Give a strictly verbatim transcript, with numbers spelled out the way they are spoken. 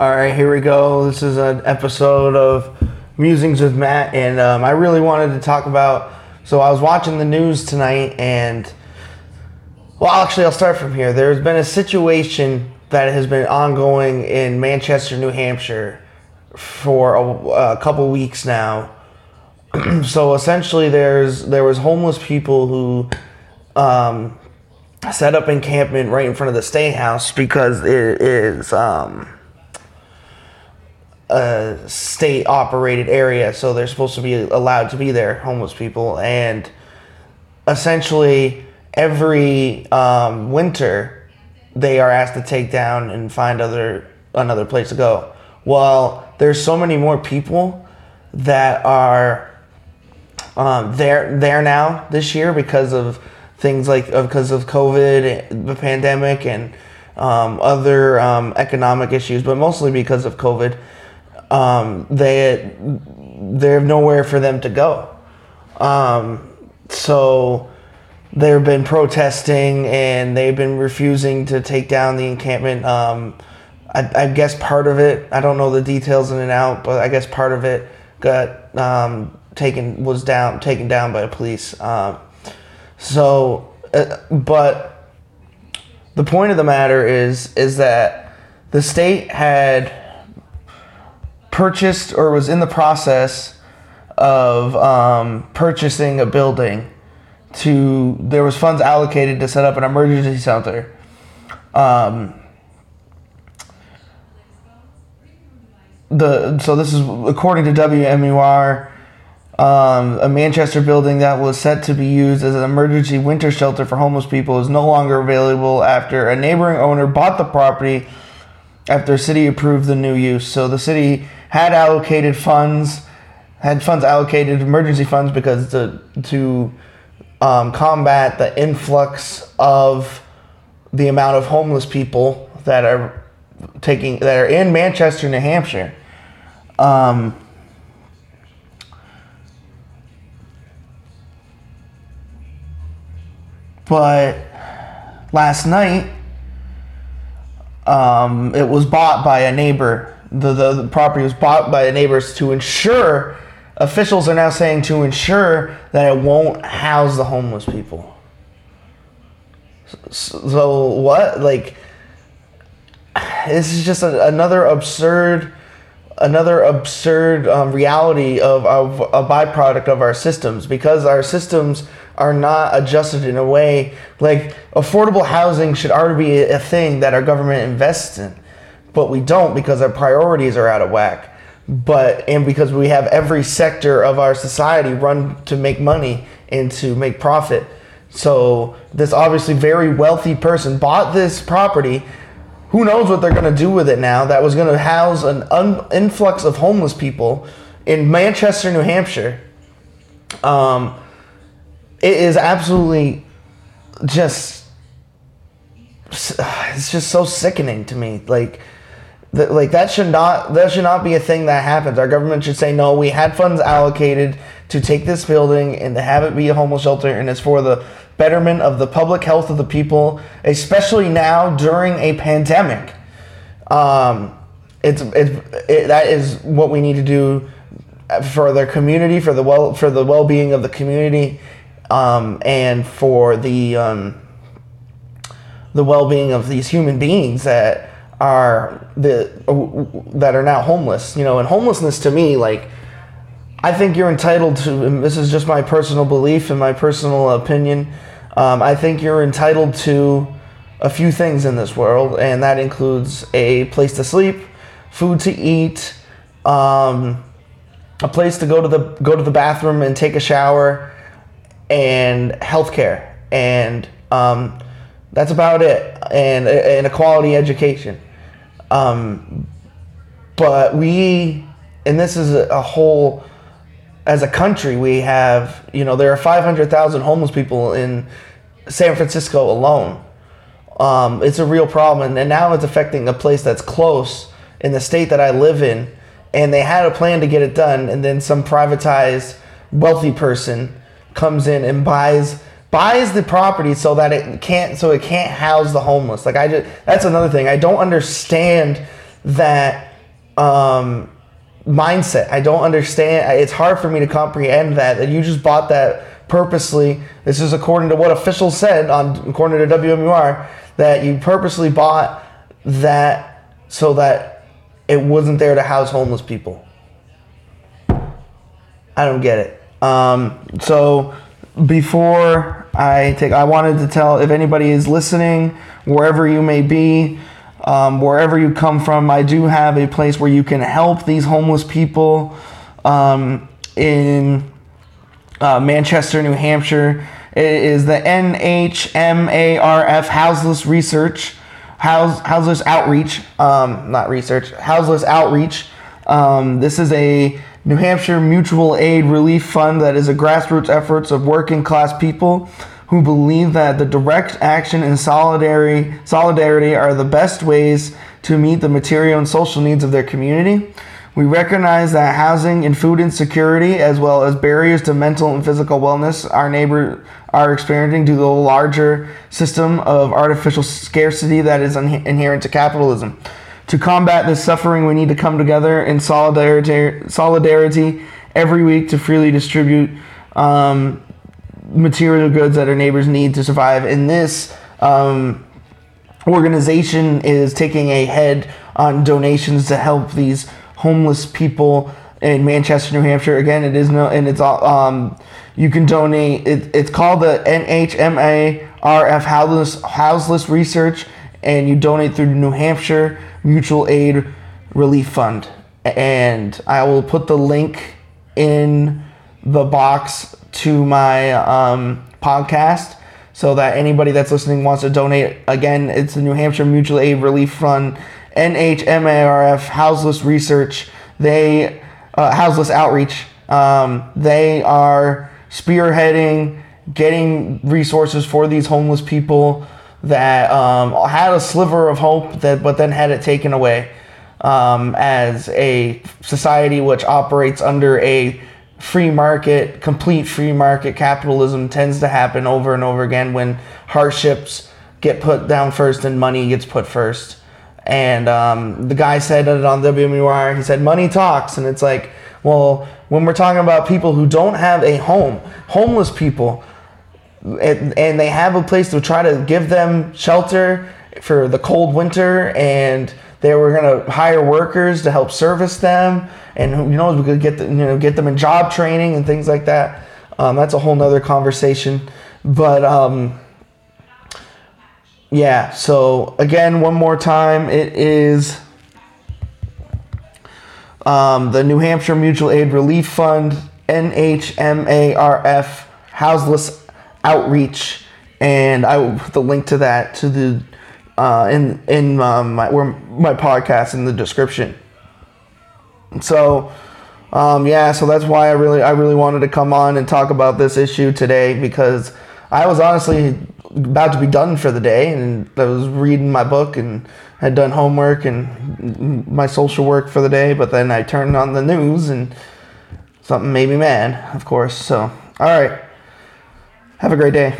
All right, here we go. This is an episode of Musings with Matt, and um, I really wanted to talk about, so I was watching the news tonight, and, well, actually, I'll start from here. There's been a situation that has been ongoing in Manchester, New Hampshire for a, a couple weeks now. So, essentially, there's there was homeless people who um, set up encampment right in front of the State House because it is... Um, a state-operated area, so they're supposed to be allowed to be there, homeless people. And essentially, every um, winter, they are asked to take down and find other another place to go. Well, there's so many more people that are um, there there now this year because of things like because of COVID, the pandemic, and um, other um, economic issues, but mostly because of COVID. Um, they, they're nowhere for them to go. Um, so they've been protesting and they've been refusing to take down the encampment. Um, I, I guess part of it, I don't know the details in and out, but I guess part of it got, um, taken, was down, taken down by the police. Um, so, uh, but the point of the matter is, is that the state had purchased or was in the process of um, purchasing a building to, there was funds allocated to set up an emergency shelter. Um, the so this is according to W M U R, um, a Manchester building that was set to be used as an emergency winter shelter for homeless people is no longer available after a neighboring owner bought the property after city approved the new use. So the city had allocated funds, had funds allocated, emergency funds, because to, to um, combat the influx of the amount of homeless people that are taking, that are in Manchester, New Hampshire. Um, but last night, Um, it was bought by a neighbor. The, the the property was bought by the neighbors to ensure, officials are now saying to ensure that it won't house the homeless people. So, so what? Like, this is just a, another absurd, another absurd um, reality of, of a byproduct of our systems, because our systems are not adjusted in a way, like affordable housing should already be a thing that our government invests in, but we don't, because our priorities are out of whack, but and because we have every sector of our society run to make money and to make profit. So this obviously very wealthy person bought this property. Who knows what they're going to do with it now, that was going to house an un- influx of homeless people in Manchester, New Hampshire. um It is absolutely just, it's just so sickening to me. Like, th- like that should not, that should not be a thing that happens. Our government should say, no, we had funds allocated to take this building and to have it be a homeless shelter, and it's for the betterment of the public health of the people, especially now during a pandemic. Um, it's, it's it, that is what we need to do for their community, for the well, for the well-being of the community. Um, and for the um, the well-being of these human beings that are the that are now homeless, you know. And homelessness, to me, like, I think you're entitled to, and this is just my personal belief and my personal opinion, um, I think you're entitled to a few things in this world, and that includes a place to sleep, food to eat, um, a place to go to the go to the bathroom and take a shower, and healthcare, and um, that's about it, and, and a quality education. Um, but we, and this is a whole, as a country, we have, you know, there are five hundred thousand homeless people in San Francisco alone. Um, it's a real problem, and, and now it's affecting a place that's close in the state that I live in, and they had a plan to get it done, and then some privatized wealthy person comes in and buys buys the property so that it can't so it can't house the homeless. Like, I just, that's another thing I don't understand, that um, mindset. I don't understand. It's hard for me to comprehend that, that you just bought that purposely. This is according to what officials said, on according to W M U R, that you purposely bought that so that it wasn't there to house homeless people. I don't get it. Um, so before I take, I wanted to tell, if anybody is listening, wherever you may be, um, wherever you come from, I do have a place where you can help these homeless people um, in uh, Manchester, New Hampshire. It is the N H M A R F Houseless Research, House, Houseless Outreach, um, not research, Houseless Outreach. Um, this is a New Hampshire Mutual Aid Relief Fund that is a grassroots efforts of working class people who believe that the direct action and solidarity solidarity are the best ways to meet the material and social needs of their community. We recognize that housing and food insecurity, as well as barriers to mental and physical wellness, our neighbors are experiencing due to the larger system of artificial scarcity that is in- inherent to capitalism. To combat this suffering, we need to come together in solidarity, solidarity every week to freely distribute um, material goods that our neighbors need to survive. And this um, organization is taking a head on donations to help these homeless people in Manchester, New Hampshire. Again, it is no, and it's all. Um, you can donate. It, it's called the N H M A R F Houseless, Houseless Research, and you donate through New Hampshire Mutual Aid Relief Fund. And I will put the link in the box to my um, podcast so that anybody that's listening wants to donate. Again, it's the New Hampshire Mutual Aid Relief Fund, N H M A R F, Houseless Research, they, uh, Houseless Outreach. Um, they are spearheading, getting resources for these homeless people that um, had a sliver of hope, that but then had it taken away um, as a society which operates under a free market, complete free market capitalism tends to happen over and over again when hardships get put down first and money gets put first. And um, the guy said it on W M U R, he said, money talks. And it's like, well, when we're talking about people who don't have a home, homeless people, and they have a place to try to give them shelter for the cold winter, and they were going to hire workers to help service them, and who knows, we could get the, you know get them in job training and things like that. Um, that's a whole nother conversation, but um, yeah. So again, one more time, it is um, the New Hampshire Mutual Aid Relief Fund, N H M A R F, Houseless Outreach, and I will put the link to that to the uh, in in um, my where my podcast in the description. So um, yeah, so that's why I really I really wanted to come on and talk about this issue today, because I was honestly about to be done for the day, and I was reading my book and had done homework and my social work for the day, but then I turned on the news and something made me mad, of course. So all right. Have a great day.